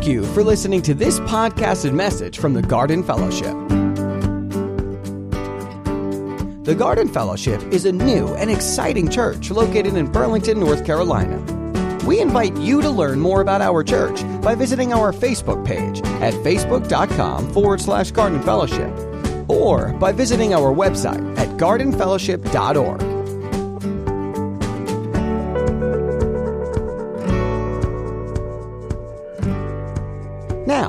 Thank you for listening to this podcast and message from the Garden Fellowship. The Garden Fellowship is a new and exciting church located in Burlington, North Carolina. We invite you to learn more about our church by visiting our Facebook page at facebook.com/Garden Fellowship or by visiting our website at gardenfellowship.org. Now,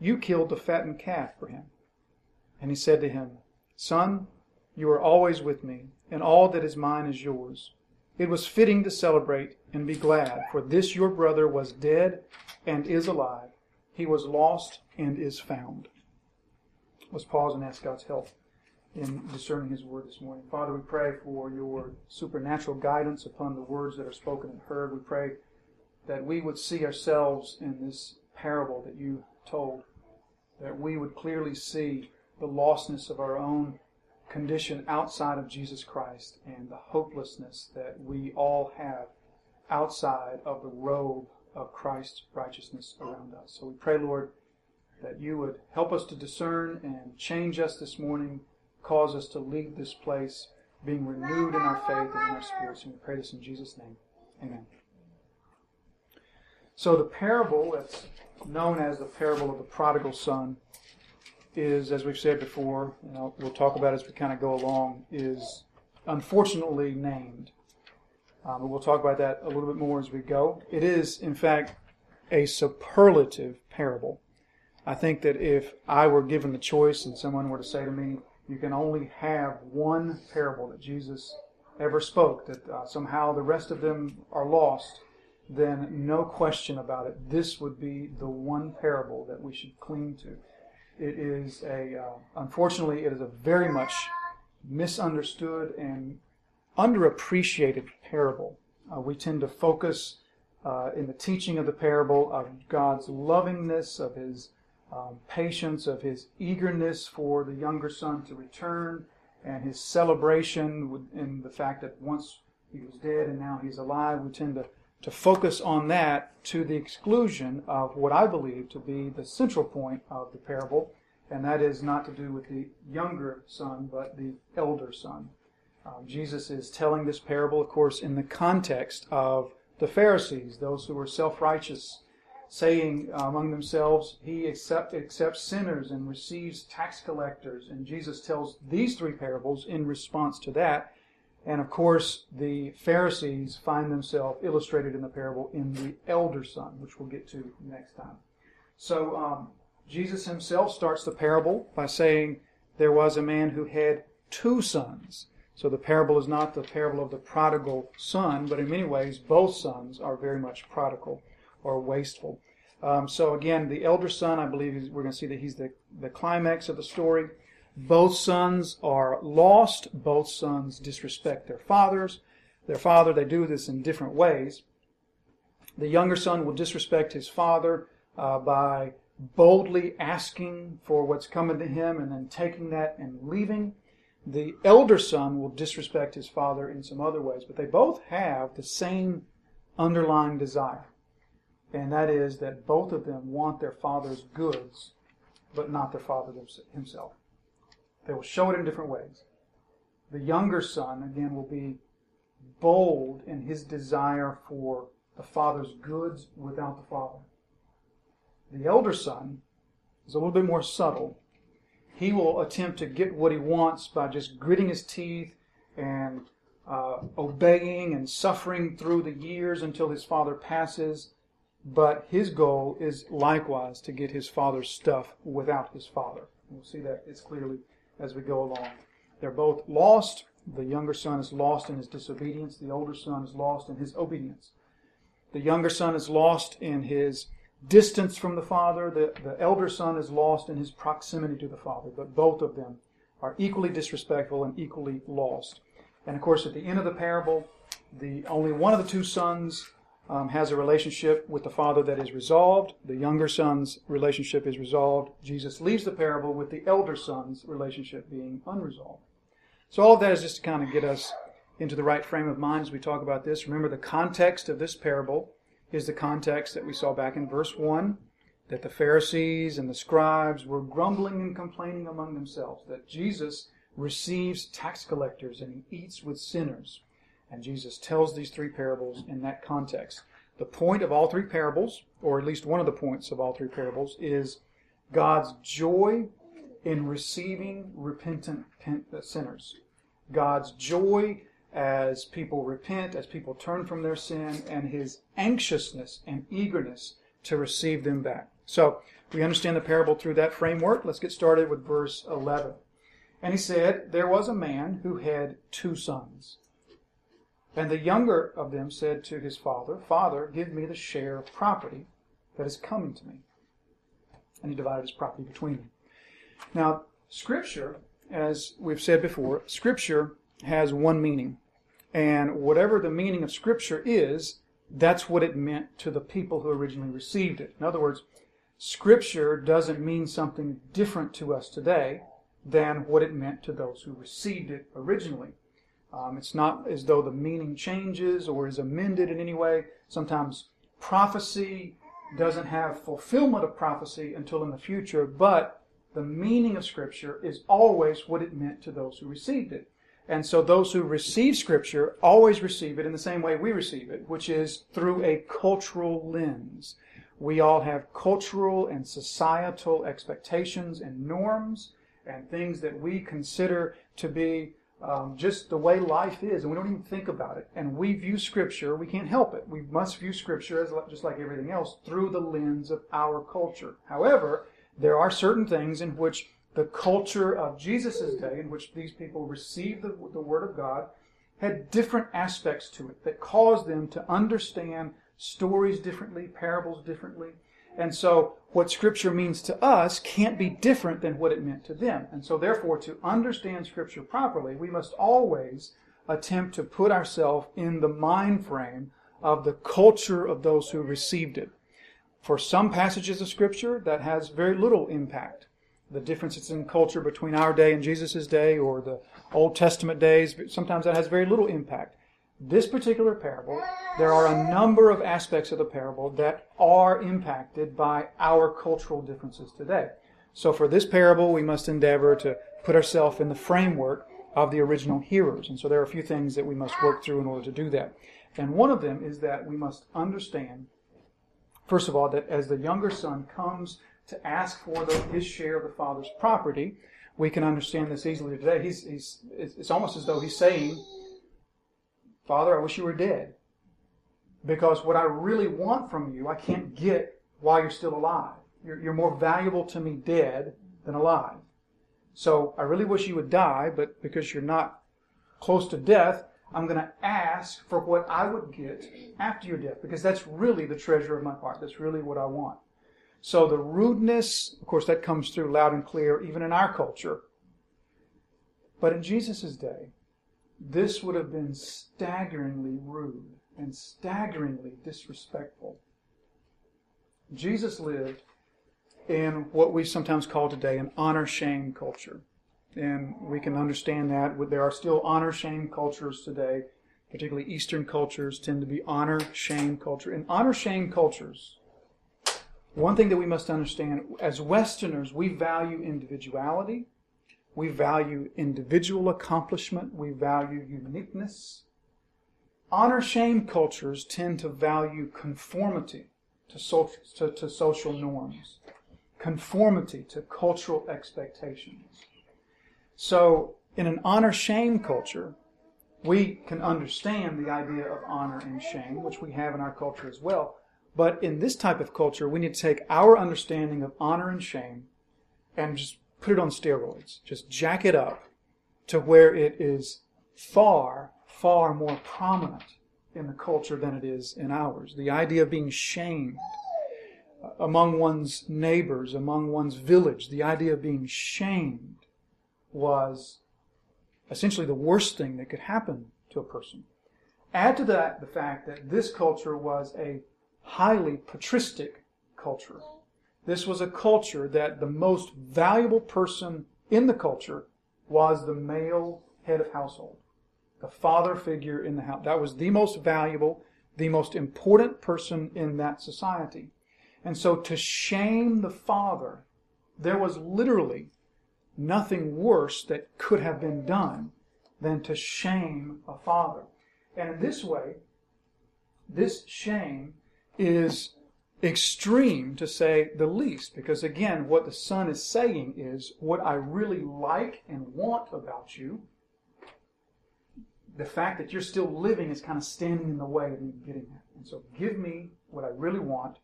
you killed the fattened calf for him.' And he said to him, 'Son, you are always with me, and all that is mine is yours. It was fitting to celebrate and be glad, for this your brother was dead and is alive. He was lost and is found.'" Let's pause and ask God's help in discerning His word this morning. Father, we pray for your supernatural guidance upon the words that are spoken and heard. We pray that we would see ourselves in this parable that you told, that we would clearly see the lostness of our own condition outside of Jesus Christ and the hopelessness that we all have outside of the robe of Christ's righteousness around us. So we pray, Lord, that you would help us to discern and change us this morning, cause us to leave this place being renewed in our faith and in our spirits. And we pray this in Jesus' name. Amen. So the parable that's known as the parable of the prodigal son is, as we've said before, and we'll talk about as we kind of go along, is unfortunately named. But we'll talk about that a little bit more as we go. It is, in fact, a superlative parable. I think that if I were given the choice and someone were to say to me, you can only have one parable that Jesus ever spoke, that somehow the rest of them are lost, then no question about it, this would be the one parable that we should cling to. It is unfortunately, it is a very much misunderstood and underappreciated parable. We tend to focus in the teaching of the parable of God's lovingness, of His patience, of His eagerness for the younger son to return, and His celebration in the fact that once he was dead and now he's alive. We tend to focus on that to the exclusion of what I believe to be the central point of the parable, and that is not to do with the younger son, but the elder son. Jesus is telling this parable, of course, in the context of the Pharisees, those who were self-righteous, saying among themselves, he accepts sinners and receives tax collectors. And Jesus tells these three parables in response to that. And of course, the Pharisees find themselves illustrated in the parable in the elder son, which we'll get to next time. So Jesus himself starts the parable by saying, there was a man who had two sons. So the parable is not the parable of the prodigal son, but in many ways, both sons are very much prodigal or wasteful. So again, the elder son, I believe we're going to see that he's the climax of the story. Both sons are lost. Both sons disrespect their fathers. Their father, they do this in different ways. The younger son will disrespect his father by boldly asking for what's coming to him and then taking that and leaving. The elder son will disrespect his father in some other ways, but they both have the same underlying desire, and that is that both of them want their father's goods, but not their father himself. They will show it in different ways. The younger son, again, will be bold in his desire for the father's goods without the father. The elder son is a little bit more subtle. He will attempt to get what he wants by just gritting his teeth and obeying and suffering through the years until his father passes. But his goal is likewise to get his father's stuff without his father. We'll see that as clearly as we go along. They're both lost. The younger son is lost in his disobedience. The older son is lost in his obedience. The younger son is lost in his distance from the father. The elder son is lost in his proximity to the father, but both of them are equally disrespectful and equally lost. And of course, at the end of the parable, the only one of the two sons has a relationship with the father that is resolved. The younger son's relationship is resolved. Jesus leaves the parable with the elder son's relationship being unresolved. So all of that is just to kind of get us into the right frame of mind as we talk about this. Remember, the context of this parable is the context that we saw back in verse 1, that the Pharisees and the scribes were grumbling and complaining among themselves, that Jesus receives tax collectors and he eats with sinners. And Jesus tells these three parables in that context. The point of all three parables, or at least one of the points of all three parables, is God's joy in receiving repentant sinners. God's joy as people repent, as people turn from their sin, and his anxiousness and eagerness to receive them back. So we understand the parable through that framework. Let's get started with verse 11. And he said, there was a man who had two sons. And the younger of them said to his father, Father, give me the share of property that is coming to me. And he divided his property between them. Now, Scripture, as we've said before, Scripture has one meaning. And whatever the meaning of Scripture is, that's what it meant to the people who originally received it. In other words, Scripture doesn't mean something different to us today than what it meant to those who received it originally. It's not as though the meaning changes or is amended in any way. Sometimes prophecy doesn't have fulfillment of prophecy until in the future, but the meaning of Scripture is always what it meant to those who received it. And so those who receive Scripture always receive it in the same way we receive it, which is through a cultural lens. We all have cultural and societal expectations and norms and things that we consider to be just the way life is, and we don't even think about it. And we view Scripture, we can't help it. We must view Scripture, as just like everything else, through the lens of our culture. However, there are certain things in which the culture of Jesus' day, in which these people received the Word of God, had different aspects to it that caused them to understand stories differently, parables differently. And so what Scripture means to us can't be different than what it meant to them. And so therefore, to understand Scripture properly, we must always attempt to put ourselves in the mind frame of the culture of those who received it. For some passages of Scripture, that has very little impact. The differences in culture between our day and Jesus' day or the Old Testament days, sometimes that has very little impact. This particular parable, there are a number of aspects of the parable that are impacted by our cultural differences today. So for this parable, we must endeavor to put ourselves in the framework of the original hearers. And so there are a few things that we must work through in order to do that. And one of them is that we must understand, first of all, that as the younger son comes to ask for his share of the father's property, we can understand this easily today. It's almost as though he's saying, Father, I wish you were dead, because what I really want from you, I can't get while you're still alive. You're more valuable to me dead than alive. So I really wish you would die, but because you're not close to death, I'm going to ask for what I would get after your death, because that's really the treasure of my heart. That's really what I want. So the rudeness, of course, that comes through loud and clear, even in our culture. But in Jesus' day, this would have been staggeringly rude and staggeringly disrespectful. Jesus lived in what we sometimes call today an honor-shame culture. And we can understand that. There are still honor-shame cultures today, particularly Eastern cultures tend to be honor-shame culture. In honor-shame cultures, one thing that we must understand, as Westerners, we value individuality, we value individual accomplishment, we value uniqueness. Honor-shame cultures tend to value conformity to social norms, conformity to cultural expectations. So in an honor-shame culture, we can understand the idea of honor and shame, which we have in our culture as well. But in this type of culture, we need to take our understanding of honor and shame and just put it on steroids, just jack it up to where it is far, far more prominent in the culture than it is in ours. The idea of being shamed among one's neighbors, among one's village, the idea of being shamed was essentially the worst thing that could happen to a person. Add to that the fact that this culture was a highly patristic culture. This was a culture that the most valuable person in the culture was the male head of household, the father figure in the house. That was the most valuable, the most important person in that society. And so to shame the father, there was literally nothing worse that could have been done than to shame a father. And in this way, this shame is extreme, to say the least, because again, what the son is saying is, what I really like and want about you, the fact that you're still living is kind of standing in the way of me getting that. And so give me what I really want,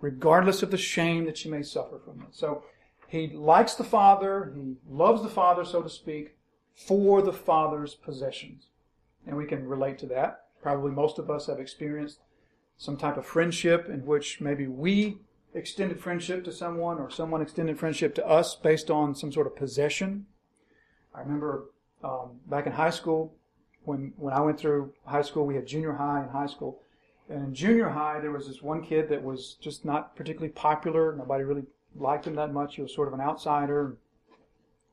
regardless of the shame that you may suffer from it. So he likes the father, he loves the father, so to speak, for the father's possessions. And we can relate to that. Probably most of us have experienced some type of friendship in which maybe we extended friendship to someone or someone extended friendship to us based on some sort of possession. I remember back in high school, when I went through high school, we had junior high and high school. And in junior high, there was this one kid that was just not particularly popular. Nobody really liked him that much. He was sort of an outsider,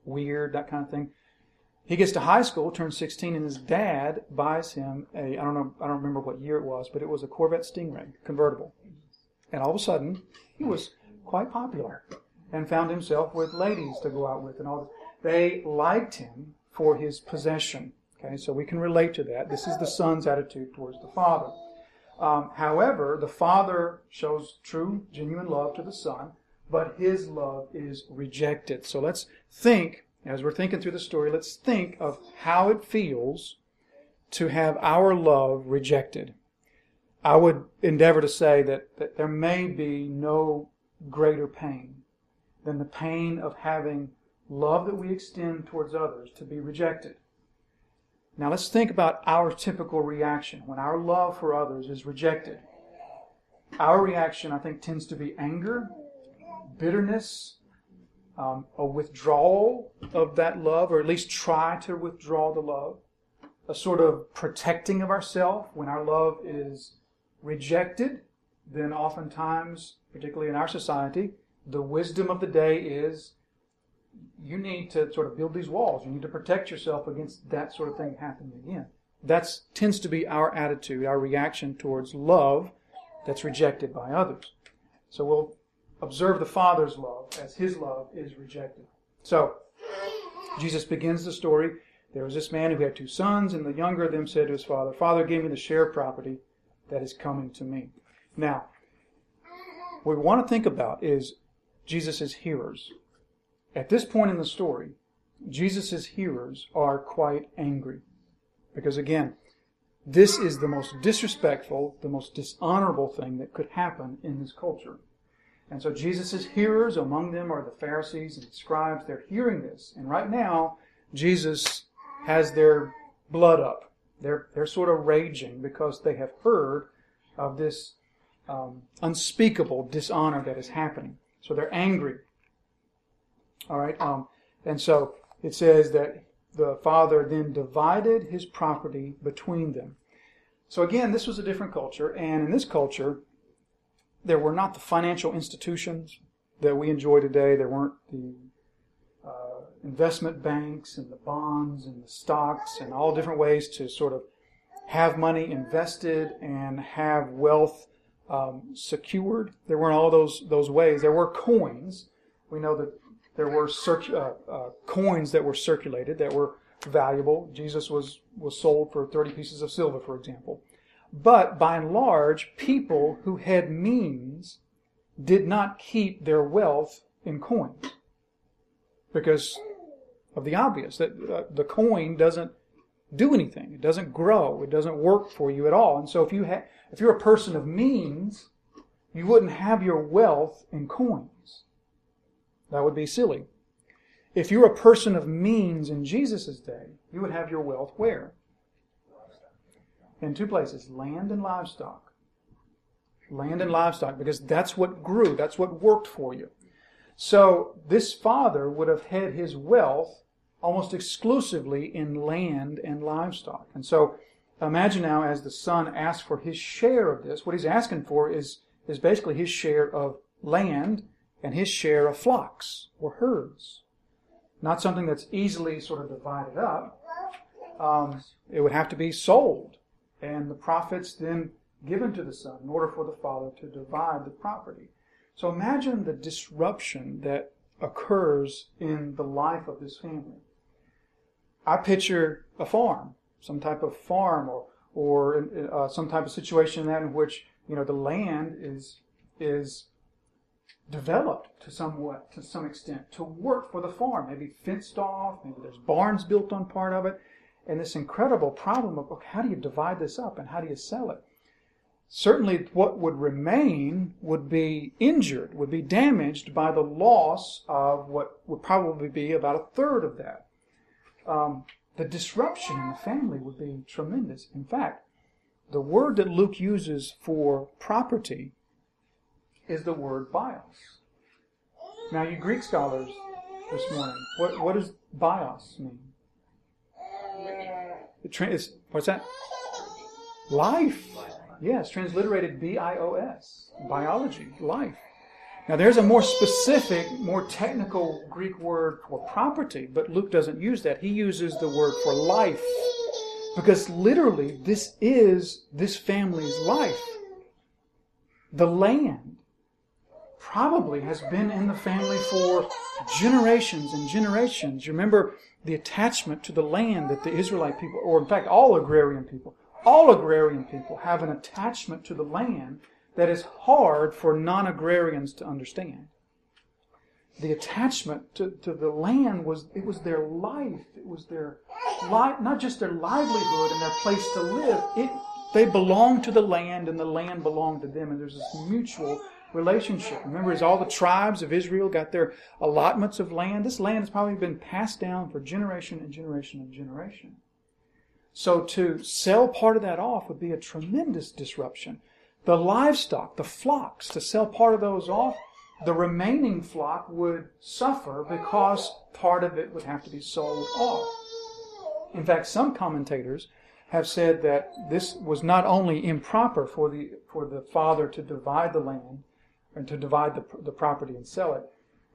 weird, that kind of thing. He gets to high school, turns 16, and his dad buys him I don't remember what year it was, but it was a Corvette Stingray convertible. And all of a sudden, he was quite popular and found himself with ladies to go out with and all this. They liked him for his possession. Okay, so we can relate to that. This is the son's attitude towards the father. However, the father shows true, genuine love to the son, but his love is rejected. So let's think, as we're thinking through the story, let's think of how it feels to have our love rejected. I would endeavor to say that there may be no greater pain than the pain of having love that we extend towards others to be rejected. Now let's think about our typical reaction when our love for others is rejected. Our reaction, I think, tends to be anger, bitterness, a withdrawal of that love, or at least try to withdraw the love, a sort of protecting of ourselves. When our love is rejected, then oftentimes, particularly in our society, the wisdom of the day is, you need to sort of build these walls. You need to protect yourself against that sort of thing happening again. That tends to be our attitude, our reaction towards love that's rejected by others. So we'll observe the Father's love as his love is rejected. So Jesus begins the story There was this man who had two sons, and the younger of them said to his father, "Father, give me the share of property that is coming to me." Now, what we want to think about is Jesus' hearers. At this point in the story, Jesus' hearers are quite angry. Because again, this is the most disrespectful, the most dishonorable thing that could happen in this culture. And so Jesus' hearers, among them are the Pharisees and the scribes. They're hearing this. And right now, Jesus has their blood up. They're sort of raging because they have heard of this unspeakable dishonor that is happening. So they're angry. All right. And so it says that the father then divided his property between them. So again, this was a different culture. And in this culture, there were not the financial institutions that we enjoy today. There weren't the investment banks and the bonds and the stocks and all different ways to sort of have money invested and have wealth secured. There weren't all those ways. There were coins. We know that there were coins that were circulated that were valuable. Jesus was sold for 30 pieces of silver, for example. But by and large, people who had means did not keep their wealth in coins because of the obvious, that the coin doesn't do anything. It doesn't grow. It doesn't work for you at all. And so if you're a person of means, you wouldn't have your wealth in coins. That would be silly. If you're a person of means in Jesus' day, you would have your wealth where? In two places, land and livestock. Land and livestock, because that's what grew. That's what worked for you. So this father would have had his wealth almost exclusively in land and livestock. And so imagine now, as the son asks for his share of this, what he's asking for is basically his share of land and his share of flocks or herds. Not something that's easily sort of divided up. It would have to be sold, and the profits then given to the son in order for the father to divide the property. So imagine the disruption that occurs in the life of this family. I picture a farm, some type of farm or some type of situation in which, you know, the land is developed to some extent, to work for the farm. Maybe fenced off, maybe there's barns built on part of it. And this incredible problem of, okay, how do you divide this up and how do you sell it? Certainly what would remain would be injured, would be damaged by the loss of what would probably be about a third of that. The disruption in the family would be tremendous. In fact, the word that Luke uses for property is the word bios. Now, you Greek scholars this morning, what does bios mean? What's that? Life. Yes, transliterated B-I-O-S. Biology, life. Now, there's a more specific, more technical Greek word for property, but Luke doesn't use that. He uses the word for life, because literally this is this family's life. The land probably has been in the family for generations and generations. You remember the attachment to the land that the Israelite people, or in fact all agrarian people have an attachment to the land that is hard for non-agrarians to understand. The attachment to the land was their life. It was their life, not just their livelihood and their place to live. They belonged to the land, and the land belonged to them, and there's this mutual relationship. Remember, as all the tribes of Israel got their allotments of land, this land has probably been passed down for generation and generation and generation. So to sell part of that off would be a tremendous disruption. The livestock, the flocks, to sell part of those off, the remaining flock would suffer because part of it would have to be sold off. In fact, some commentators have said that this was not only improper for the father to divide the land, and to divide the property and sell it.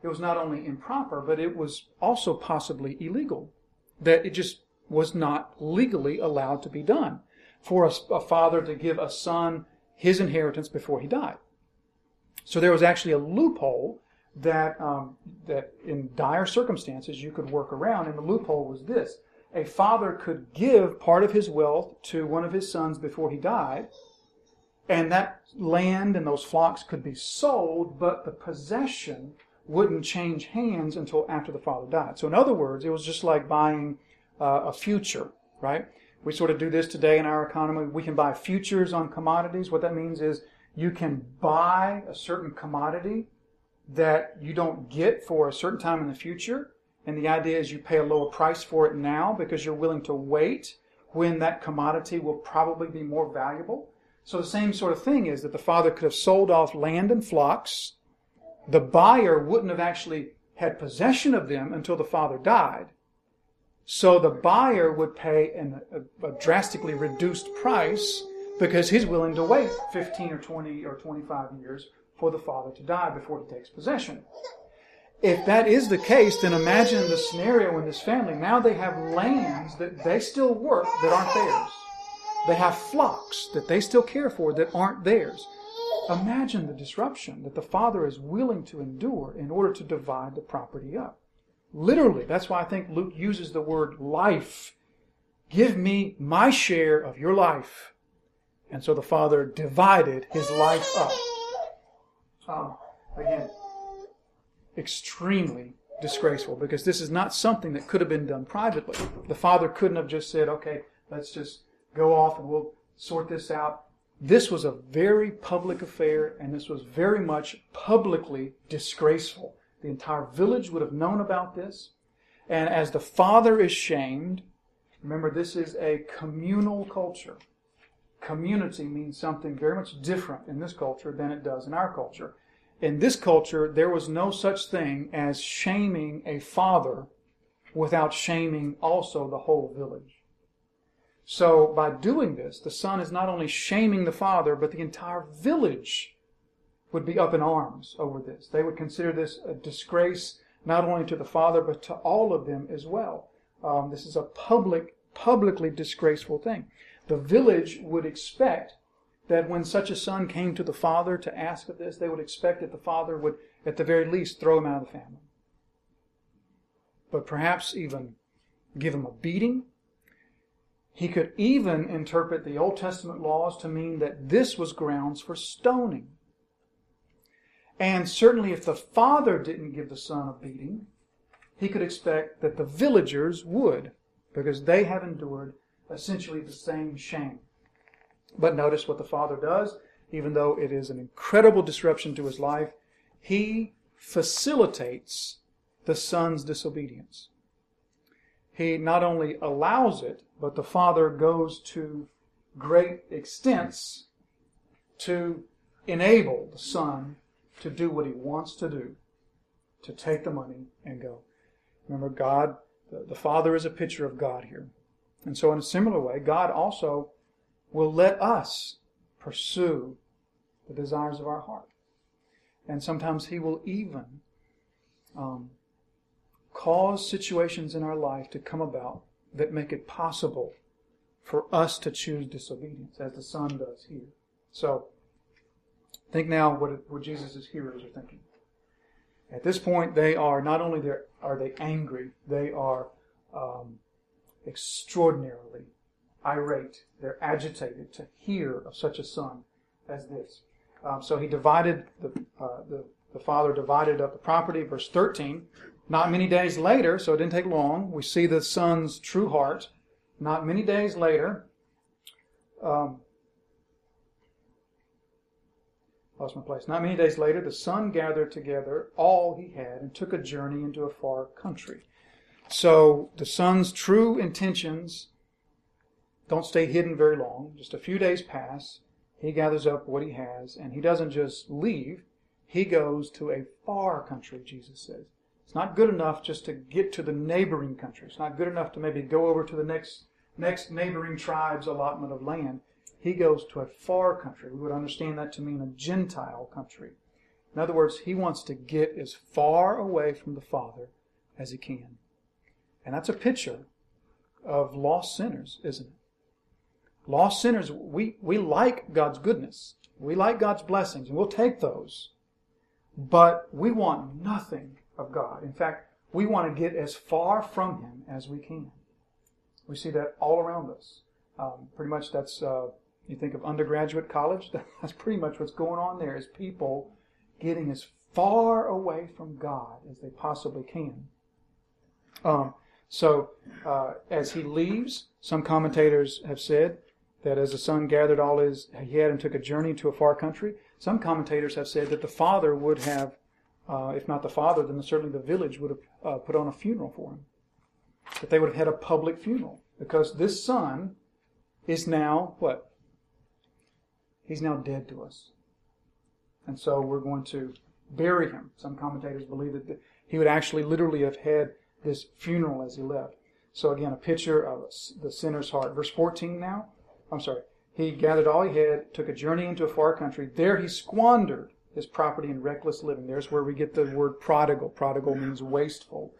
It was not only improper, but it was also possibly illegal. That it just was not legally allowed to be done for a father to give a son his inheritance before he died. So there was actually a loophole that in dire circumstances you could work around, and the loophole was this. a father could give part of his wealth to one of his sons before he died, and that land and those flocks could be sold, but the possession wouldn't change hands until after the father died. So in other words, it was just like buying a future, right? We sort of do this today in our economy. We can buy futures on commodities. What that means is you can buy a certain commodity that you don't get for a certain time in the future, and the idea is you pay a lower price for it now because you're willing to wait when that commodity will probably be more valuable. So the same sort of thing is that the father could have sold off land and flocks. The buyer wouldn't have actually had possession of them until the father died. So the buyer would pay a drastically reduced price because he's willing to wait 15 or 20 or 25 years for the father to die before he takes possession. If that is the case, then imagine the scenario in this family. Now they have lands that they still work that aren't theirs. They have flocks that they still care for that aren't theirs. Imagine the disruption that the father is willing to endure in order to divide the property up. Literally, that's why I think Luke uses the word life. Give me my share of your life. And so the father divided his life up. Again, extremely disgraceful, because this is not something that could have been done privately. The father couldn't have just said, okay, let's just go off and we'll sort this out. This was a very public affair, and this was very much publicly disgraceful. The entire village would have known about this. And as the father is shamed, remember this is a communal culture. Community means something very much different in this culture than it does in our culture. In this culture, there was no such thing as shaming a father without shaming also the whole village. So by doing this, the son is not only shaming the father, but the entire village would be up in arms over this. They would consider this a disgrace, not only to the father, but to all of them as well. This is a publicly disgraceful thing. The village would expect that when such a son came to the father to ask of this, they would expect that the father would, at the very least, throw him out of the family. But perhaps even give him a beating. He could even interpret the Old Testament laws to mean that this was grounds for stoning. And certainly if the father didn't give the son a beating, he could expect that the villagers would, because they have endured essentially the same shame. But notice what the father does. Even though it is an incredible disruption to his life, he facilitates the son's disobedience. He not only allows it, but the father goes to great extents to enable the son to do what he wants to do, to take the money and go. Remember, God, the father is a picture of God here. And so in a similar way, God also will let us pursue the desires of our heart. And sometimes he will even cause situations in our life to come about that make it possible for us to choose disobedience, as the son does here. So think now what Jesus' hearers are thinking. At this point, they are not only are they angry, they are extraordinarily irate. They're agitated to hear of such a son as this. So he divided, the father divided up the property. Verse 13, not many days later, so it didn't take long, we see the son's true heart. Not many days later, Not many days later, the son gathered together all he had and took a journey into a far country. So the son's true intentions don't stay hidden very long. Just a few days pass. He gathers up what he has, and he doesn't just leave. He goes to a far country, Jesus says. It's not good enough just to get to the neighboring country. It's not good enough to maybe go over to the next neighboring tribe's allotment of land. He goes to a far country. We would understand that to mean a Gentile country. In other words, he wants to get as far away from the Father as he can. And that's a picture of lost sinners, isn't it? Lost sinners, we like God's goodness. We like God's blessings, and we'll take those. But we want nothing of God. In fact, we want to get as far from him as we can. We see that all around us. Pretty much that's, you think of undergraduate college, that's pretty much what's going on there, is people getting as far away from God as they possibly can. As he leaves, some commentators have said that as the son gathered all he had and took a journey to a far country, some commentators have said that the father would have, if not the father, then certainly the village would have put on a funeral for him. That they would have had a public funeral. Because this son is now, what? He's now dead to us. And so we're going to bury him. Some commentators believe that he would actually literally have had this funeral as he left. So again, a picture of the sinner's heart. Verse 14 now. I'm sorry. He gathered all he had, took a journey into a far country. There he squandered his property in reckless living. There's where we get the word prodigal. Prodigal means wasteful.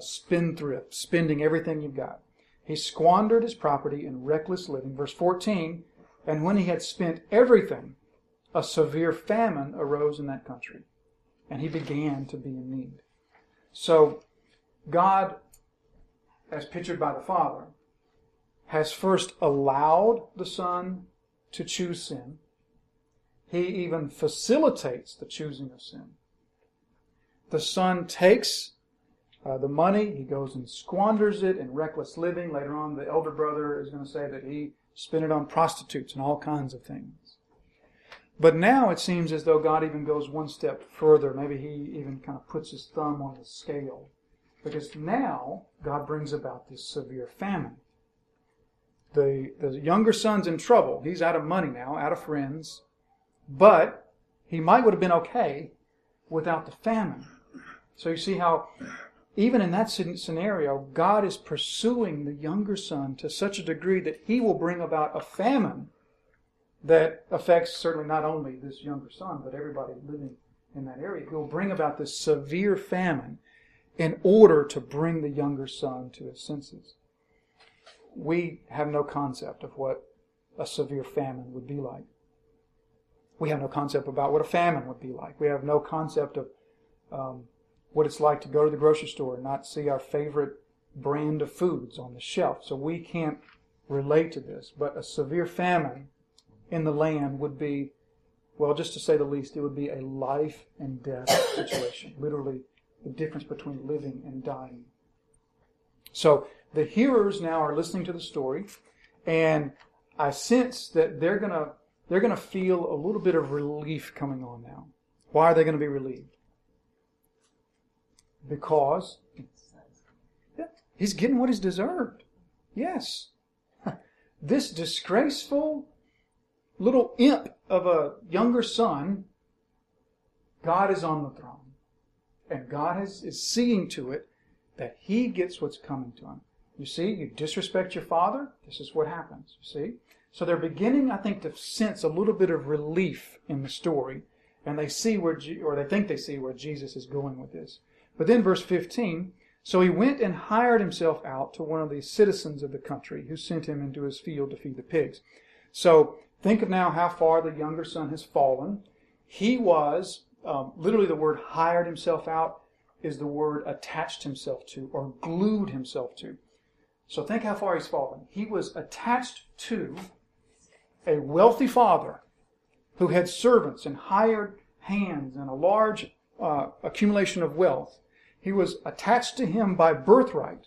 Spendthrift, spending everything you've got. He squandered his property in reckless living. Verse 14, and when he had spent everything, a severe famine arose in that country, and he began to be in need. So God, as pictured by the Father, has first allowed the Son to choose sin. He even facilitates the choosing of sin. The Son takes the money, he goes and squanders it in reckless living. Later on, the elder brother is going to say that he spent it on prostitutes and all kinds of things. But now it seems as though God even goes one step further. Maybe he even kind of puts his thumb on the scale. Because now God brings about this severe famine. The younger son's in trouble. He's out of money now, out of friends. But he might would have been okay without the famine. So you see how even in that scenario, God is pursuing the younger son to such a degree that he will bring about a famine that affects certainly not only this younger son, but everybody living in that area. He'll bring about this severe famine in order to bring the younger son to his senses. We have no concept of what a severe famine would be like. We have no concept about what a famine would be like. We have no concept of what it's like to go to the grocery store and not see our favorite brand of foods on the shelf. So we can't relate to this. But a severe famine in the land would be, well, just to say the least, it would be a life and death situation. Literally, the difference between living and dying. So the hearers now are listening to the story, and I sense that they're going to feel a little bit of relief coming on now. Why are they going to be relieved? Because he's getting what he's deserved. Yes. This disgraceful little imp of a younger son, God is on the throne. And God is seeing to it that he gets what's coming to him. You see, you disrespect your father, this is what happens, you see. So they're beginning, I think, to sense a little bit of relief in the story, and they see where Jesus is going with this. But then verse 15, so he went and hired himself out to one of the citizens of the country who sent him into his field to feed the pigs. So think of now how far the younger son has fallen. He was, literally the word hired himself out is the word attached himself to or glued himself to. So think how far he's fallen. He was attached to a wealthy father who had servants and hired hands and a large accumulation of wealth. He was attached to him by birthright.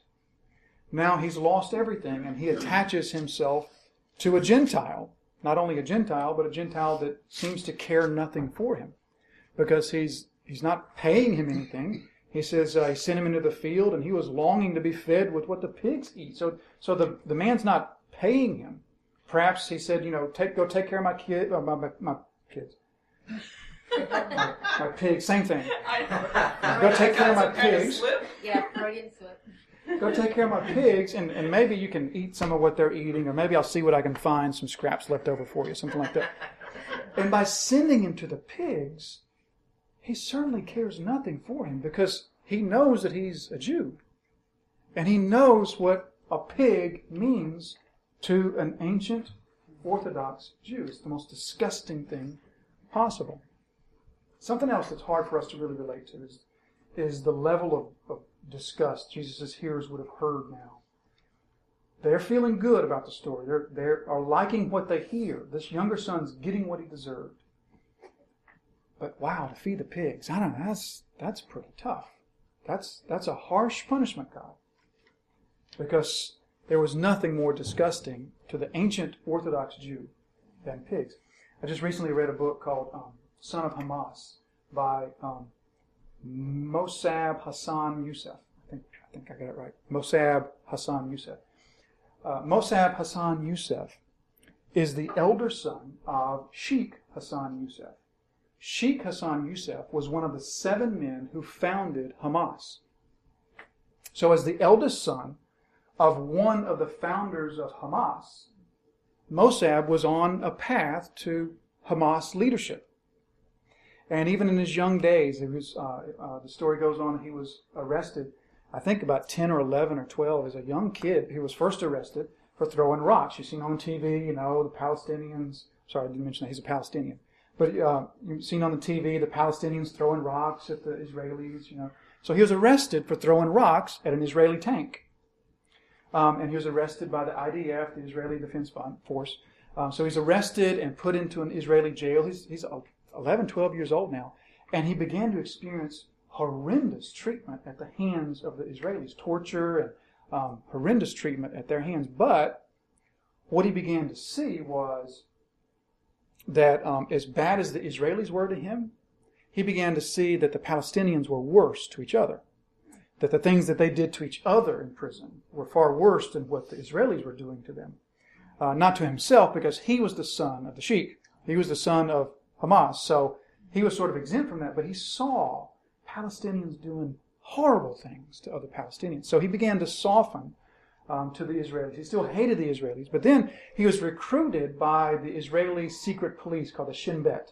Now he's lost everything, and he attaches himself to a Gentile. Not only a Gentile, but a Gentile that seems to care nothing for him. Because he's not paying him anything. He says, he sent him into the field, and he was longing to be fed with what the pigs eat. So the man's not paying him. Perhaps he said, go take care of my kid, my kids. my pigs, same thing. Go take care of my pigs. Yeah, Freudian slip. Go take care of my pigs, and maybe you can eat some of what they're eating, or maybe I'll see what I can find, some scraps left over for you, something like that. And by sending him to the pigs, he certainly cares nothing for him because he knows that he's a Jew. And he knows what a pig means to an ancient Orthodox Jew. It's the most disgusting thing possible. Something else that's hard for us to really relate to is the level of disgust Jesus' hearers would have heard now. They're feeling good about the story. They are liking what they hear. This younger son's getting what he deserved. But wow, to feed the pigs. I don't know, that's pretty tough. That's a harsh punishment, God. Because there was nothing more disgusting to the ancient Orthodox Jew than pigs. I just recently read a book called Son of Hamas by Mosab Hassan Youssef. I think I got it right. Mosab Hassan Youssef. Mosab Hassan Youssef is the elder son of Sheikh Hassan Youssef. Sheikh Hassan Youssef was one of the 7 men who founded Hamas. So as the eldest son of one of the founders of Hamas, Mosab was on a path to Hamas leadership. And even in his young days, it was, the story goes on, he was arrested, I think about 10 or 11 or 12, as a young kid. He was first arrested for throwing rocks. You've seen on TV, you know, the Palestinians. Sorry, I didn't mention that. He's a Palestinian. But you've seen on the TV the Palestinians throwing rocks at the Israelis, you know. So he was arrested for throwing rocks at an Israeli tank. And he was arrested by the IDF, the Israeli Defense Force. So he's arrested and put into an Israeli jail. He's 11, 12 years old now. And he began to experience horrendous treatment at the hands of the Israelis, torture and horrendous treatment at their hands. But what he began to see was that as bad as the Israelis were to him, he began to see that the Palestinians were worse to each other, that the things that they did to each other in prison were far worse than what the Israelis were doing to them. Not to himself, because he was the son of the sheikh. He was the son of Hamas, so he was sort of exempt from that, but he saw Palestinians doing horrible things to other Palestinians. So he began to soften to the Israelis. He still hated the Israelis, but then he was recruited by the Israeli secret police called the Shin Bet.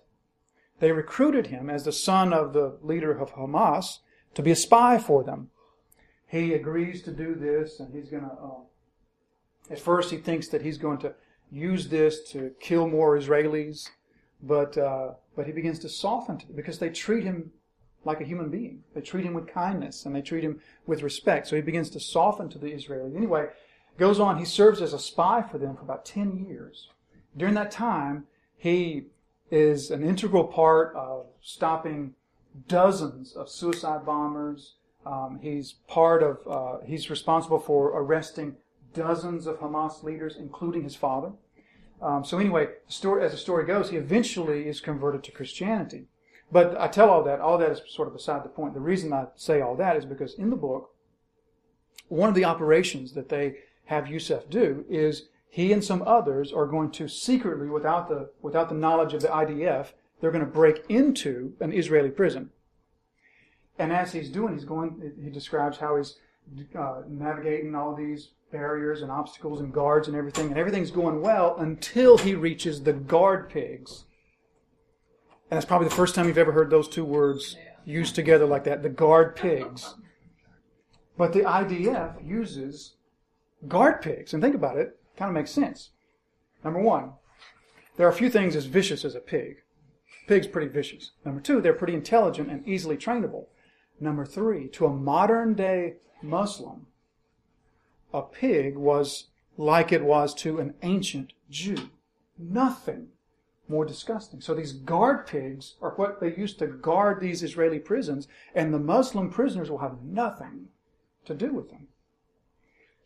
They recruited him as the son of the leader of Hamas to be a spy for them. He agrees to do this, and he's going to, at first he thinks that he's going to use this to kill more Israelis, but he begins to soften to them because they treat him like a human being. They treat him with kindness, and they treat him with respect. So he begins to soften to the Israelis. Anyway, goes on. He serves as a spy for them for about 10 years. During that time, he is an integral part of stopping dozens of suicide bombers. He's responsible for arresting dozens of Hamas leaders, including his father. So anyway, as the story goes, he eventually is converted to Christianity. But I tell all that is sort of beside the point. The reason I say all that is because in the book, one of the operations that they have Youssef do is he and some others are going to secretly, without the knowledge of the IDF, they're going to break into an Israeli prison. And as he's doing, he describes how he's navigating all these barriers and obstacles and guards and everything's going well until he reaches the guard pigs. And that's probably the first time you've ever heard those two words used together like that, the guard pigs. But the IDF uses guard pigs. And think about it, it kind of makes sense. Number one, there are few things as vicious as a pig. Pig's pretty vicious. Number two, they're pretty intelligent and easily trainable. Number three, to a modern-day Muslim, a pig was like it was to an ancient Jew. Nothing more disgusting. So these guard pigs are what they used to guard these Israeli prisons, and the Muslim prisoners will have nothing to do with them.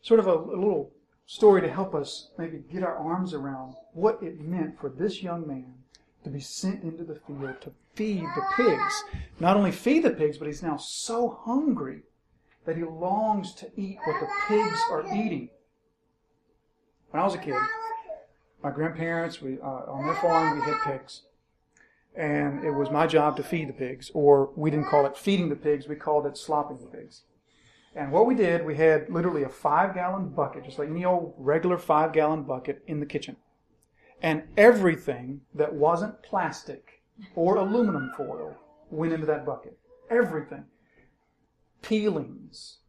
Sort of a little story to help us maybe get our arms around what it meant for this young man to be sent into the field to feed the pigs. Not only feed the pigs, but he's now so hungry that he longs to eat what the pigs are eating. When I was a kid, my grandparents, on their farm, we had pigs. And it was my job to feed the pigs, or we didn't call it feeding the pigs, we called it slopping the pigs. And what we did, we had literally a 5-gallon bucket, just like any old regular 5-gallon bucket in the kitchen. And everything that wasn't plastic or aluminum foil went into that bucket. Everything. Peelings,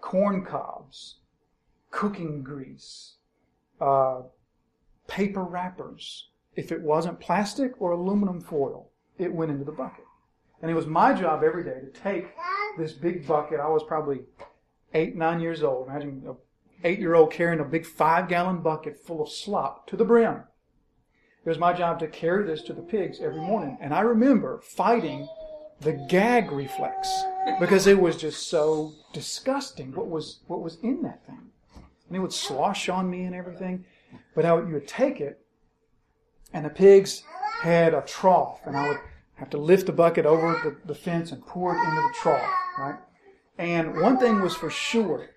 corn cobs, cooking grease, paper wrappers. If it wasn't plastic or aluminum foil, it went into the bucket. And it was my job every day to take this big bucket. I was probably 8, 9 years old. Imagine 8-year-old carrying a big 5-gallon bucket full of slop to the brim. It was my job to carry this to the pigs every morning. And I remember fighting the gag reflex because it was just so disgusting what was in that thing. And it would slosh on me and everything. But you would take it, and the pigs had a trough. And I would have to lift the bucket over the fence and pour it into the trough, right? And one thing was for sure.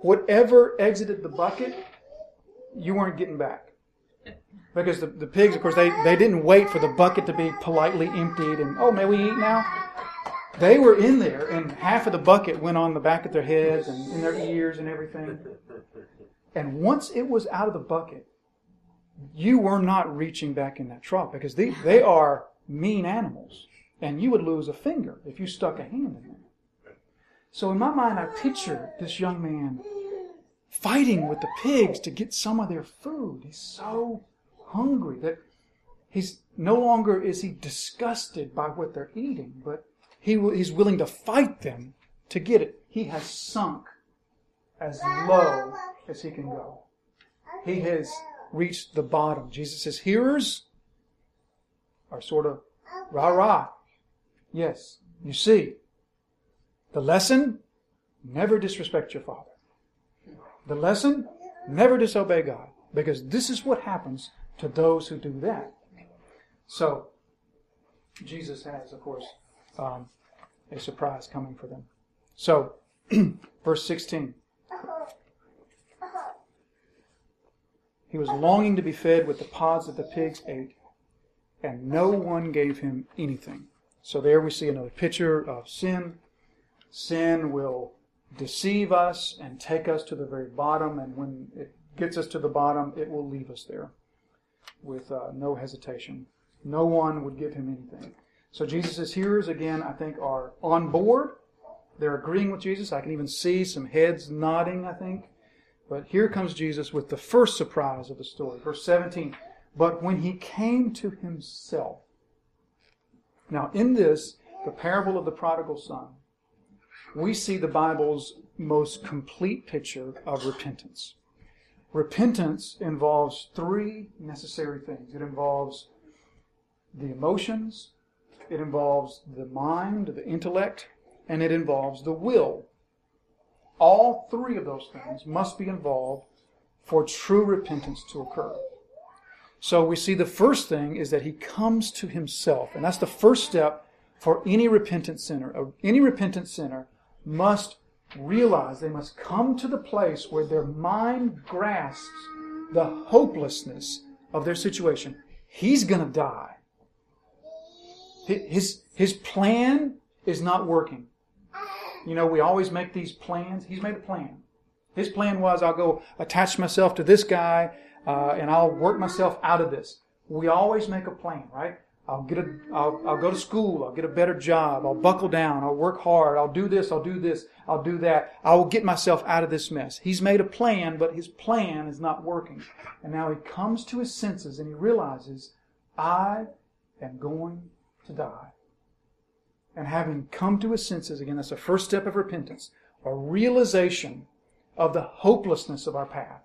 Whatever exited the bucket, you weren't getting back. Because the pigs, of course, they didn't wait for the bucket to be politely emptied and, oh, may we eat now? They were in there, and half of the bucket went on the back of their heads and in their ears and everything. And once it was out of the bucket, you were not reaching back in that trough because they are mean animals, and you would lose a finger if you stuck a hand in there. So in my mind, I picture this young man fighting with the pigs to get some of their food. He's so hungry that he's no longer is he disgusted by what they're eating, but he's willing to fight them to get it. He has sunk as low as he can go. He has reached the bottom. Jesus' hearers are sort of rah-rah. Yes, you see, the lesson, never disrespect your father. The lesson, never disobey God, because this is what happens to those who do that. So, Jesus has, of course, a surprise coming for them. So, verse 16. He was longing to be fed with the pods that the pigs ate, and no one gave him anything. So there we see another picture of sin. Sin will deceive us and take us to the very bottom, and when it gets us to the bottom, it will leave us there with no hesitation. No one would give him anything. So Jesus' hearers, again, I think, are on board. They're agreeing with Jesus. I can even see some heads nodding, I think. But here comes Jesus with the first surprise of the story. Verse 17, but when he came to himself. Now, in this, the parable of the prodigal son, we see the Bible's most complete picture of repentance. Repentance involves three necessary things. It involves the emotions, it involves the mind, the intellect, and it involves the will. All three of those things must be involved for true repentance to occur. So we see the first thing is that he comes to himself, and that's the first step for any repentant sinner. Any repentant sinner must realize, they must come to the place where their mind grasps the hopelessness of their situation. He's going to die. His plan is not working. You know, we always make these plans. He's made a plan. His plan was, I'll go attach myself to this guy, and I'll work myself out of this. We always make a plan, right? I'll go to school. I'll get a better job. I'll buckle down. I'll work hard. I'll do this. I'll do this. I'll do that. I will get myself out of this mess. He's made a plan, but his plan is not working. And now he comes to his senses and he realizes, I am going to die. And having come to his senses, again, that's the first step of repentance, a realization of the hopelessness of our path.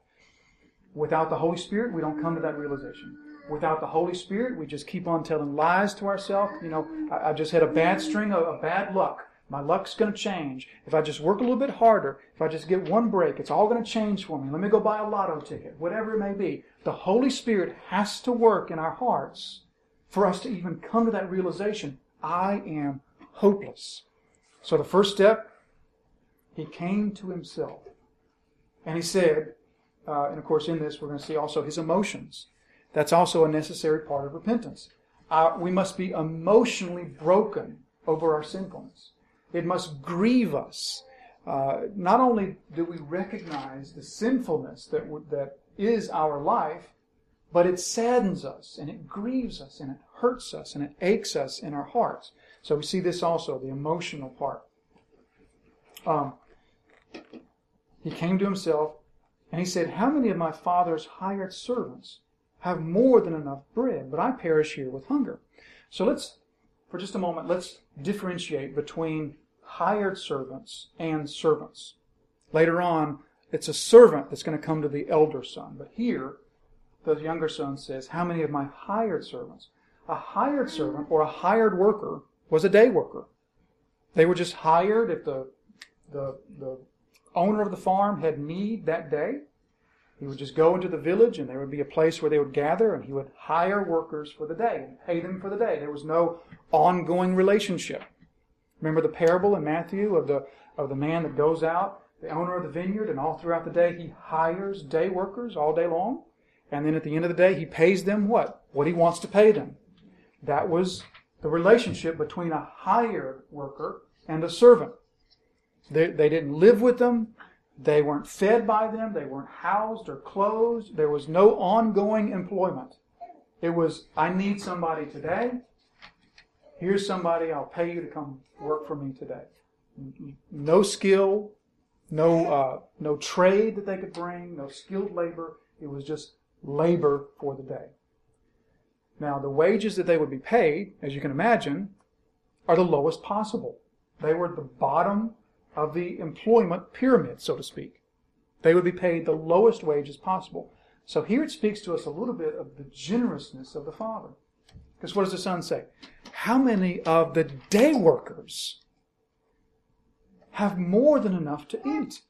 Without the Holy Spirit, we don't come to that realization. Without the Holy Spirit, we just keep on telling lies to ourselves. You know, I just had a bad string of bad luck. My luck's going to change. If I just work a little bit harder, if I just get one break, it's all going to change for me. Let me go buy a lotto ticket, whatever it may be. The Holy Spirit has to work in our hearts for us to even come to that realization, I am hopeless. So the first step, he came to himself. And he said, and of course in this we're going to see also his emotions. That's also a necessary part of repentance. We must be emotionally broken over our sinfulness. It must grieve us. Not only do we recognize the sinfulness that is our life, but it saddens us, and it grieves us, and it hurts us, and it aches us in our hearts. So we see this also, the emotional part. He came to himself, and he said, how many of my father's hired servants have more than enough bread, but I perish here with hunger? So for just a moment, let's differentiate between hired servants and servants. Later on, It's a servant that's going to come to the elder son. But here, the younger son says, how many of my hired servants? A hired servant or a hired worker was a day worker. They were just hired if the owner of the farm had need that day. He would just go into the village and there would be a place where they would gather and he would hire workers for the day and pay them for the day. There was no ongoing relationship. Remember the parable in Matthew of the man that goes out, the owner of the vineyard, and all throughout the day he hires day workers all day long. And then at the end of the day he pays them what? What he wants to pay them. That was the relationship between a hired worker and a servant. They didn't live with them. They weren't fed by them. They weren't housed or clothed. There was no ongoing employment. It was, I need somebody today. Here's somebody. I'll pay you to come work for me today. No skill, no trade that they could bring, no skilled labor. It was just labor for the day. Now, the wages that they would be paid, as you can imagine, are the lowest possible. They were at the bottom of the employment pyramid, so to speak. They would be paid the lowest wages possible. So here it speaks to us a little bit of the generousness of the Father. Because what does the Son say? How many of the day workers have more than enough to eat?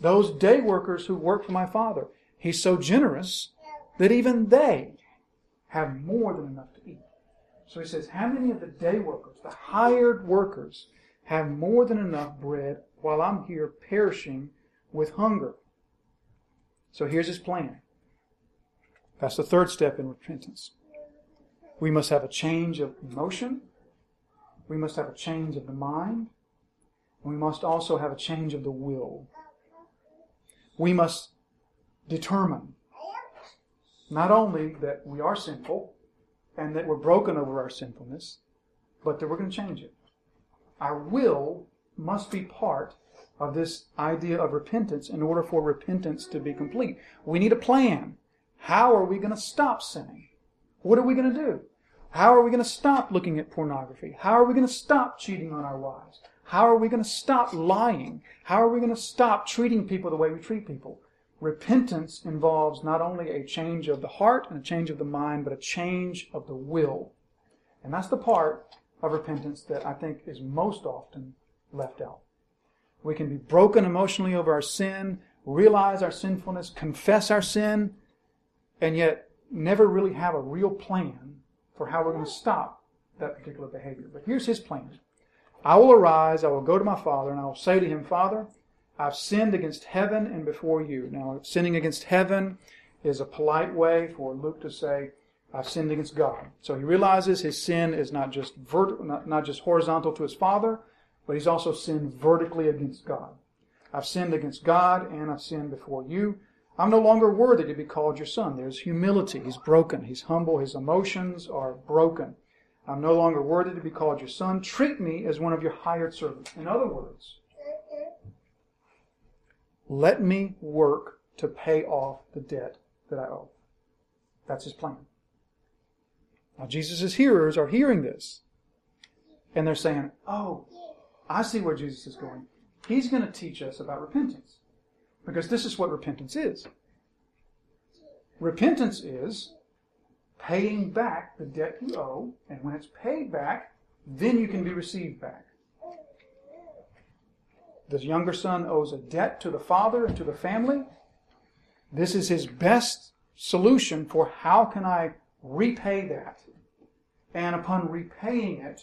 Those day workers who work for my Father. He's so generous that even they have more than enough to eat. So he says, how many of the day workers, the hired workers, have more than enough bread while I'm here perishing with hunger? So here's his plan. That's the third step in repentance. We must have a change of emotion. We must have a change of the mind. And we must also have a change of the will. We must determine not only that we are sinful and that we're broken over our sinfulness, but that we're going to change it. Our will must be part of this idea of repentance in order for repentance to be complete. We need a plan. How are we going to stop sinning? What are we going to do? How are we going to stop looking at pornography? How are we going to stop cheating on our wives? How are we going to stop lying? How are we going to stop treating people the way we treat people? Repentance involves not only a change of the heart and a change of the mind, but a change of the will. And that's the part of repentance that I think is most often left out. We can be broken emotionally over our sin, realize our sinfulness, confess our sin, and yet never really have a real plan for how we're going to stop that particular behavior. But here's his plan. I will arise, I will go to my Father, and I will say to him, Father, I've sinned against heaven and before you. Now, sinning against heaven is a polite way for Luke to say, I've sinned against God. So he realizes his sin is not just not just horizontal to his Father, but he's also sinned vertically against God. I've sinned against God and I've sinned before you. I'm no longer worthy to be called your son. There's humility. He's broken. He's humble. His emotions are broken. I'm no longer worthy to be called your son. Treat me as one of your hired servants. In other words, let me work to pay off the debt that I owe. That's his plan. Now, Jesus' hearers are hearing this, and they're saying, oh, I see where Jesus is going. He's going to teach us about repentance, because this is what repentance is. Repentance is paying back the debt you owe, and when it's paid back, then you can be received back. This younger son owes a debt to the Father and to the family. This is his best solution for how can I repay that. And upon repaying it,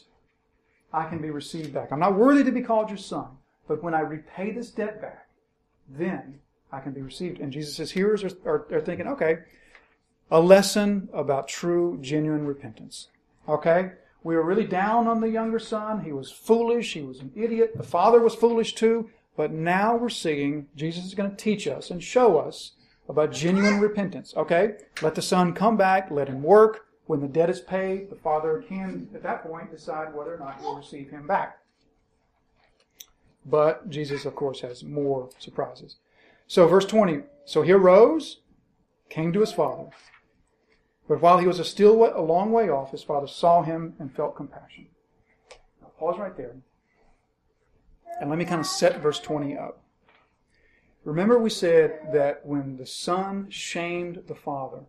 I can be received back. I'm not worthy to be called your son, but when I repay this debt back, then I can be received. And Jesus' hearers are thinking, okay, a lesson about true, genuine repentance. Okay? We were really down on the younger son. He was foolish. He was an idiot. The Father was foolish too. But now we're seeing Jesus is going to teach us and show us about genuine repentance. Okay? Let the son come back. Let him work. When the debt is paid, the Father can, at that point, decide whether or not he'll receive him back. But Jesus, of course, has more surprises. So verse 20. So he arose, came to his father. But while he was still a long way off, his father saw him and felt compassion. Now pause right there. And let me kind of set verse 20 up. Remember we said that when the son shamed the father,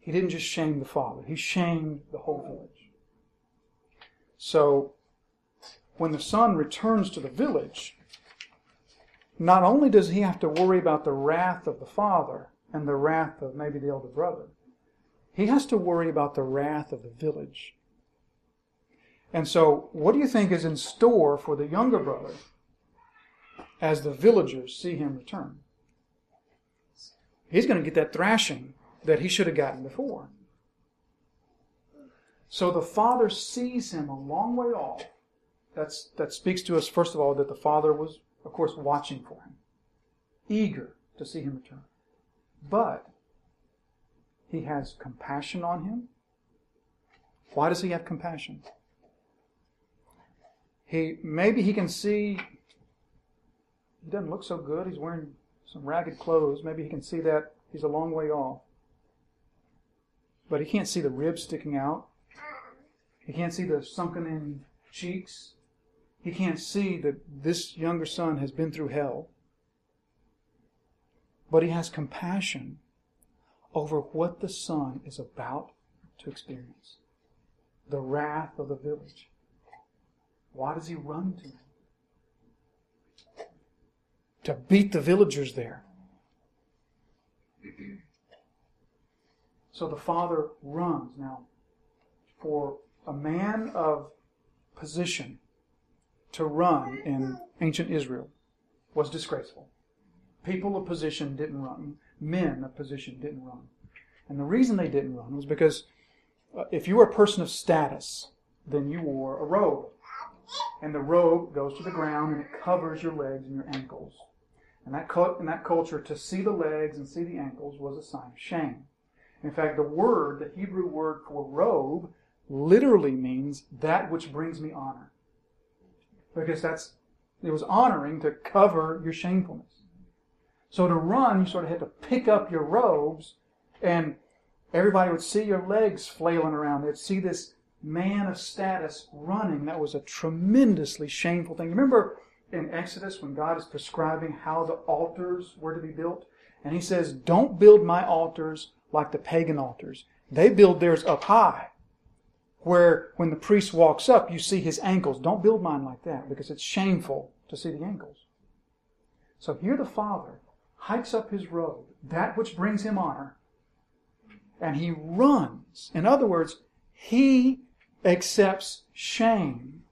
he didn't just shame the father, he shamed the whole village. So, when the son returns to the village, not only does he have to worry about the wrath of the father and the wrath of maybe the elder brother, he has to worry about the wrath of the village. And so, what do you think is in store for the younger brother as the villagers see him return? He's going to get that thrashing that he should have gotten before. So the father sees him a long way off. That speaks to us, first of all, that the father was, of course, watching for him, eager to see him return. But he has compassion on him. Why does he have compassion? Maybe he can see he doesn't look so good. He's wearing some ragged clothes. Maybe he can see that he's a long way off. But he can't see the ribs sticking out. He can't see the sunken-in cheeks. He can't see that this younger son has been through hell. But he has compassion over what the son is about to experience. The wrath of the village. Why does he run to him? To beat the villagers there. So the father runs. Now, for a man of position to run in ancient Israel was disgraceful. People of position didn't run. Men of position didn't run. And the reason they didn't run was because if you were a person of status, then you wore a robe. And the robe goes to the ground and it covers your legs and your ankles. And in that culture, to see the legs and see the ankles was a sign of shame. In fact, the Hebrew word for robe, literally means that which brings me honor. Because it was honoring to cover your shamefulness. So to run, you sort of had to pick up your robes, and everybody would see your legs flailing around. They'd see this man of status running. That was a tremendously shameful thing. Remember in Exodus when God is prescribing how the altars were to be built? And he says, don't build my altars like the pagan altars. They build theirs up high, where when the priest walks up, you see his ankles. Don't build mine like that, because it's shameful to see the ankles. So here the father hikes up his robe, that which brings him honor, and he runs. In other words, he accepts shame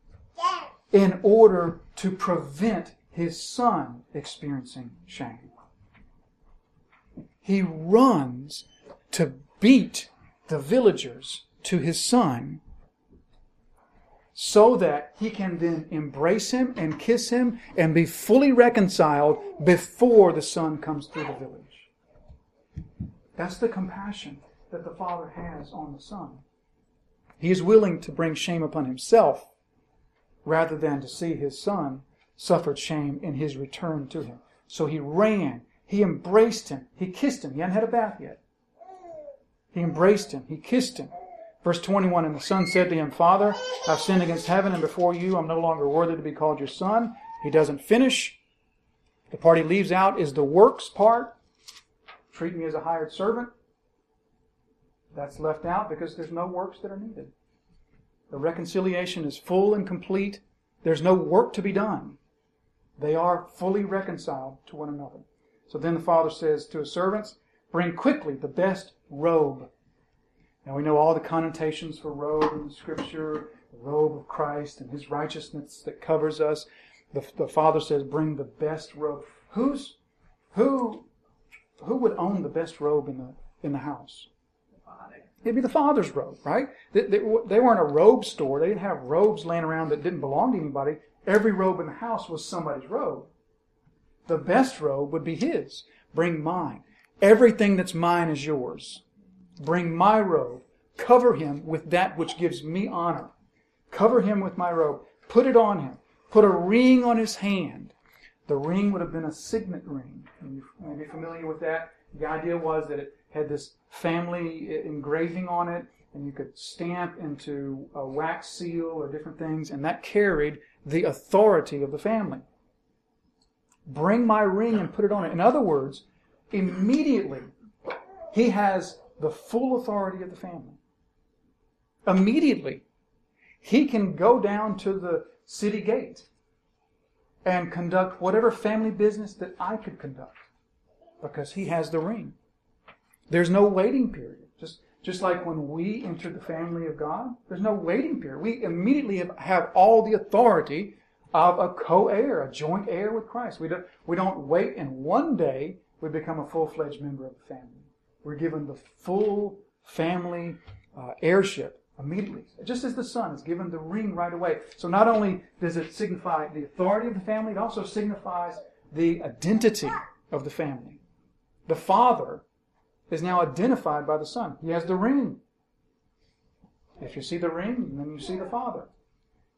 in order to prevent his son experiencing shame. He runs to beat the villagers to his son so that he can then embrace him and kiss him and be fully reconciled before the son comes through the village. That's the compassion that the father has on the son. He is willing to bring shame upon himself rather than to see his son suffer shame in his return to him. So he ran, he embraced him, he kissed him. He hadn't had a bath yet. He embraced him, he kissed him. Verse 21, and the son said to him, Father, I've sinned against heaven and before you. I'm no longer worthy to be called your son. He doesn't finish. The part he leaves out is the works part. Treat me as a hired servant. That's left out because there's no works that are needed. The reconciliation is full and complete. There's no work to be done. They are fully reconciled to one another. So then the father says to his servants, bring quickly the best robe. Now we know all the connotations for robe in the Scripture, the robe of Christ and His righteousness that covers us. The Father says, bring the best robe. Who would own the best robe in the house? It'd be the Father's robe, right? They weren't a robe store. They didn't have robes laying around that didn't belong to anybody. Every robe in the house was somebody's robe. The best robe would be His. Bring mine. Everything that's mine is yours. Bring my robe. Cover him with that which gives me honor. Cover him with my robe. Put it on him. Put a ring on his hand. The ring would have been a signet ring. You may be familiar with that. The idea was that it had this family engraving on it, and you could stamp into a wax seal or different things, and that carried the authority of the family. bring my ring and put it on it. In other words, immediately he has the full authority of the family. Immediately he can go down to the city gate and conduct whatever family business that I could conduct because he has the ring. There's no waiting period. Just like when we enter the family of God, there's no waiting period. We immediately have all the authority of a co-heir, a joint heir with Christ. We don't wait, and one day we become a full-fledged member of the family. We're given the full family heirship immediately. Just as the son is given the ring right away. So not only does it signify the authority of the family, it also signifies the identity of the family. The father is now identified by the son. He has the ring. If you see the ring, then you see the father.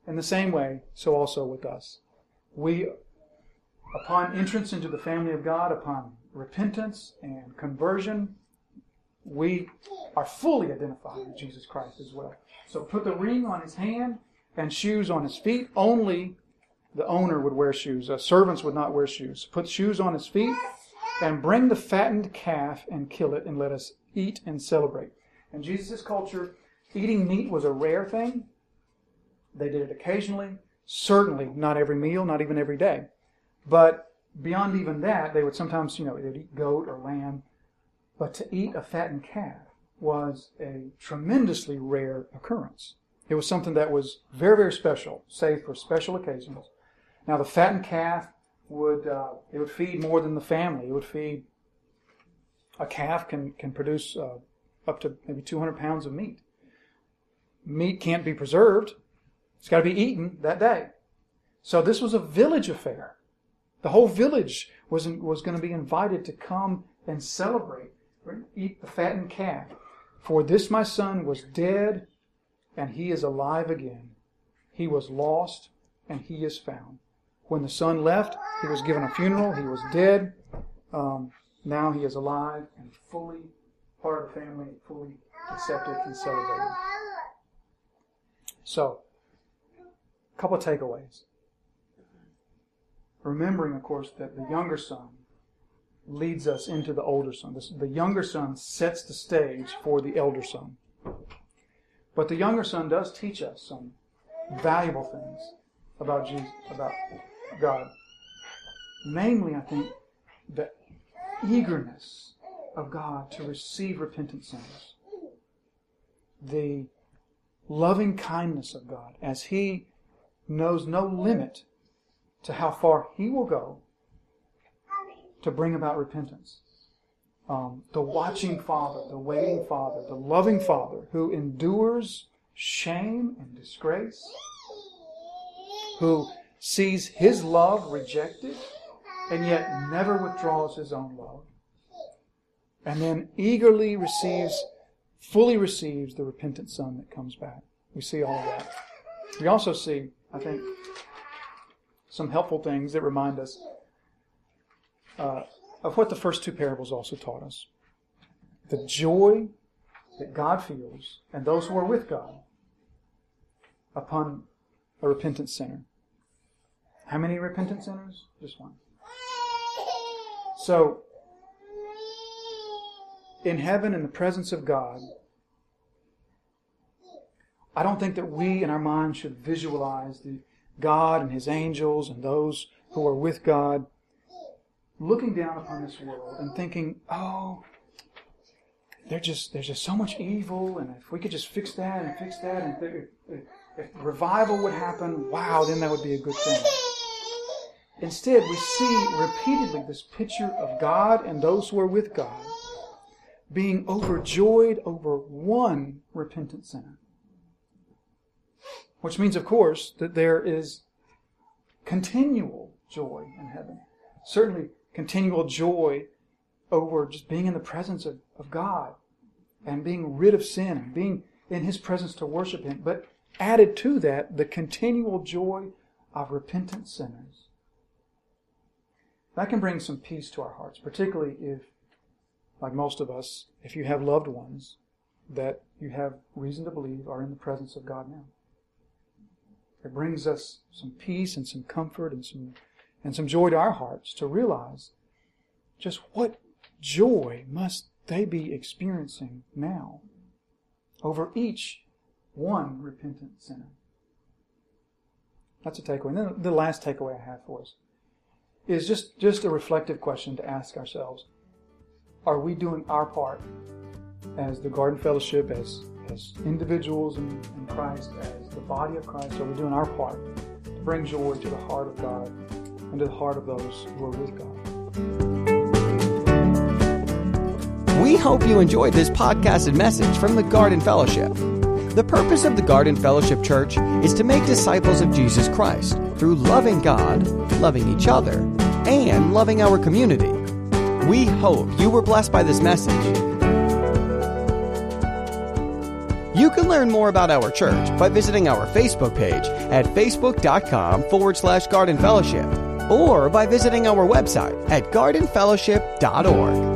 In the same way, so also with us. We, upon entrance into the family of God, upon repentance and conversion, we are fully identified with Jesus Christ as well. So put the ring on his hand and shoes on his feet. Only the owner would wear shoes. Servants would not wear shoes. Put shoes on his feet and bring the fattened calf and kill it and let us eat and celebrate. In Jesus' culture, eating meat was a rare thing. They did it occasionally. Certainly not every meal, not even every day. But beyond even that, they would sometimes, they would eat goat or lamb. But to eat a fattened calf was a tremendously rare occurrence. It was something that was very, very special, save for special occasions. Now, the fattened calf would feed more than the family. It would feed, a calf can produce up to maybe 200 pounds of meat. Meat can't be preserved. It's got to be eaten that day. So this was a village affair. The whole village was going to be invited to come and celebrate, eat the fattened calf. For this my son was dead, and he is alive again. He was lost, and he is found. When the son left, he was given a funeral. He was dead. Now he is alive and fully part of the family, fully accepted and celebrated. So, couple of takeaways. Remembering, of course, that the younger son leads us into the older son. The younger son sets the stage for the elder son. But the younger son does teach us some valuable things about Jesus, about God. Namely, I think, the eagerness of God to receive repentant sinners. The loving kindness of God as He knows no limit to how far He will go to bring about repentance. The watching Father, the waiting Father, the loving Father who endures shame and disgrace, who sees His love rejected and yet never withdraws His own love, and then eagerly fully receives the repentant son that comes back. We see all of that. We also see, I think, some helpful things that remind us of what the first two parables also taught us. The joy that God feels and those who are with God upon a repentant sinner. How many repentant sinners? Just one. So, in heaven, in the presence of God, I don't think that we in our mind should visualize the God and His angels and those who are with God looking down upon this world and thinking, oh, there's just so much evil, and if we could just fix that and fix that, and if revival would happen, wow, then that would be a good thing. Instead, we see repeatedly this picture of God and those who are with God being overjoyed over one repentant sinner. Which means, of course, that there is continual joy in heaven. Certainly continual joy over just being in the presence of God and being rid of sin and being in His presence to worship Him. But added to that, the continual joy of repentant sinners. That can bring some peace to our hearts, particularly if, like most of us, if you have loved ones that you have reason to believe are in the presence of God now. It brings us some peace and some comfort and some and some joy to our hearts to realize just what joy must they be experiencing now over each one repentant sinner. That's a takeaway. And then the last takeaway I have for us is just a reflective question to ask ourselves. Are we doing our part as the Garden Fellowship, as individuals in Christ, as the body of Christ? Are we doing our part to bring joy to the heart of God and to the heart of those who are with God? We hope you enjoyed this podcast and message from the Garden Fellowship. The purpose of the Garden Fellowship Church is to make disciples of Jesus Christ through loving God, loving each other, and loving our community. We hope you were blessed by this message. You can learn more about our church by visiting our Facebook page at facebook.com/Garden Fellowship or by visiting our website at gardenfellowship.org.